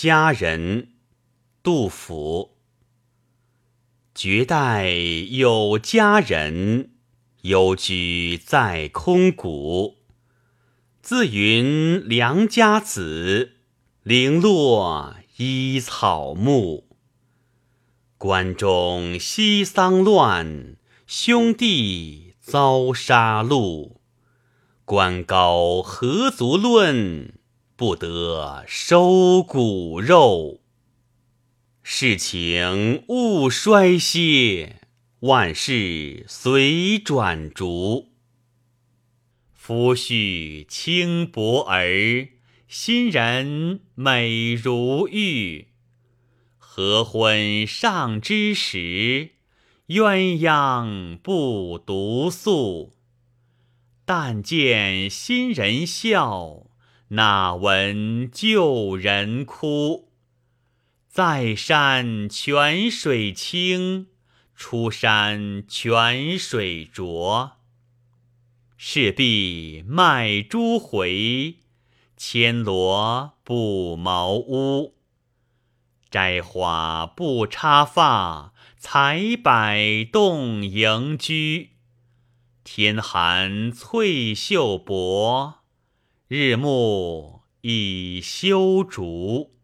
佳人，杜甫。绝代有佳人，幽居在空谷。自云良家子，零落依草木。关中西丧乱，兄弟遭杀戮。官高何足论，不得收骨肉。世情勿衰歇，万事随转逐。夫婿轻薄儿，新人美如玉。合婚尚知时，鸳鸯不独宿。但见新人笑，哪闻旧人哭。在山泉水清，出山泉水浊。势必卖猪回，牵骡补茅屋。摘花不插发，采柏动盈居。天寒翠袖薄，日暮已修竹。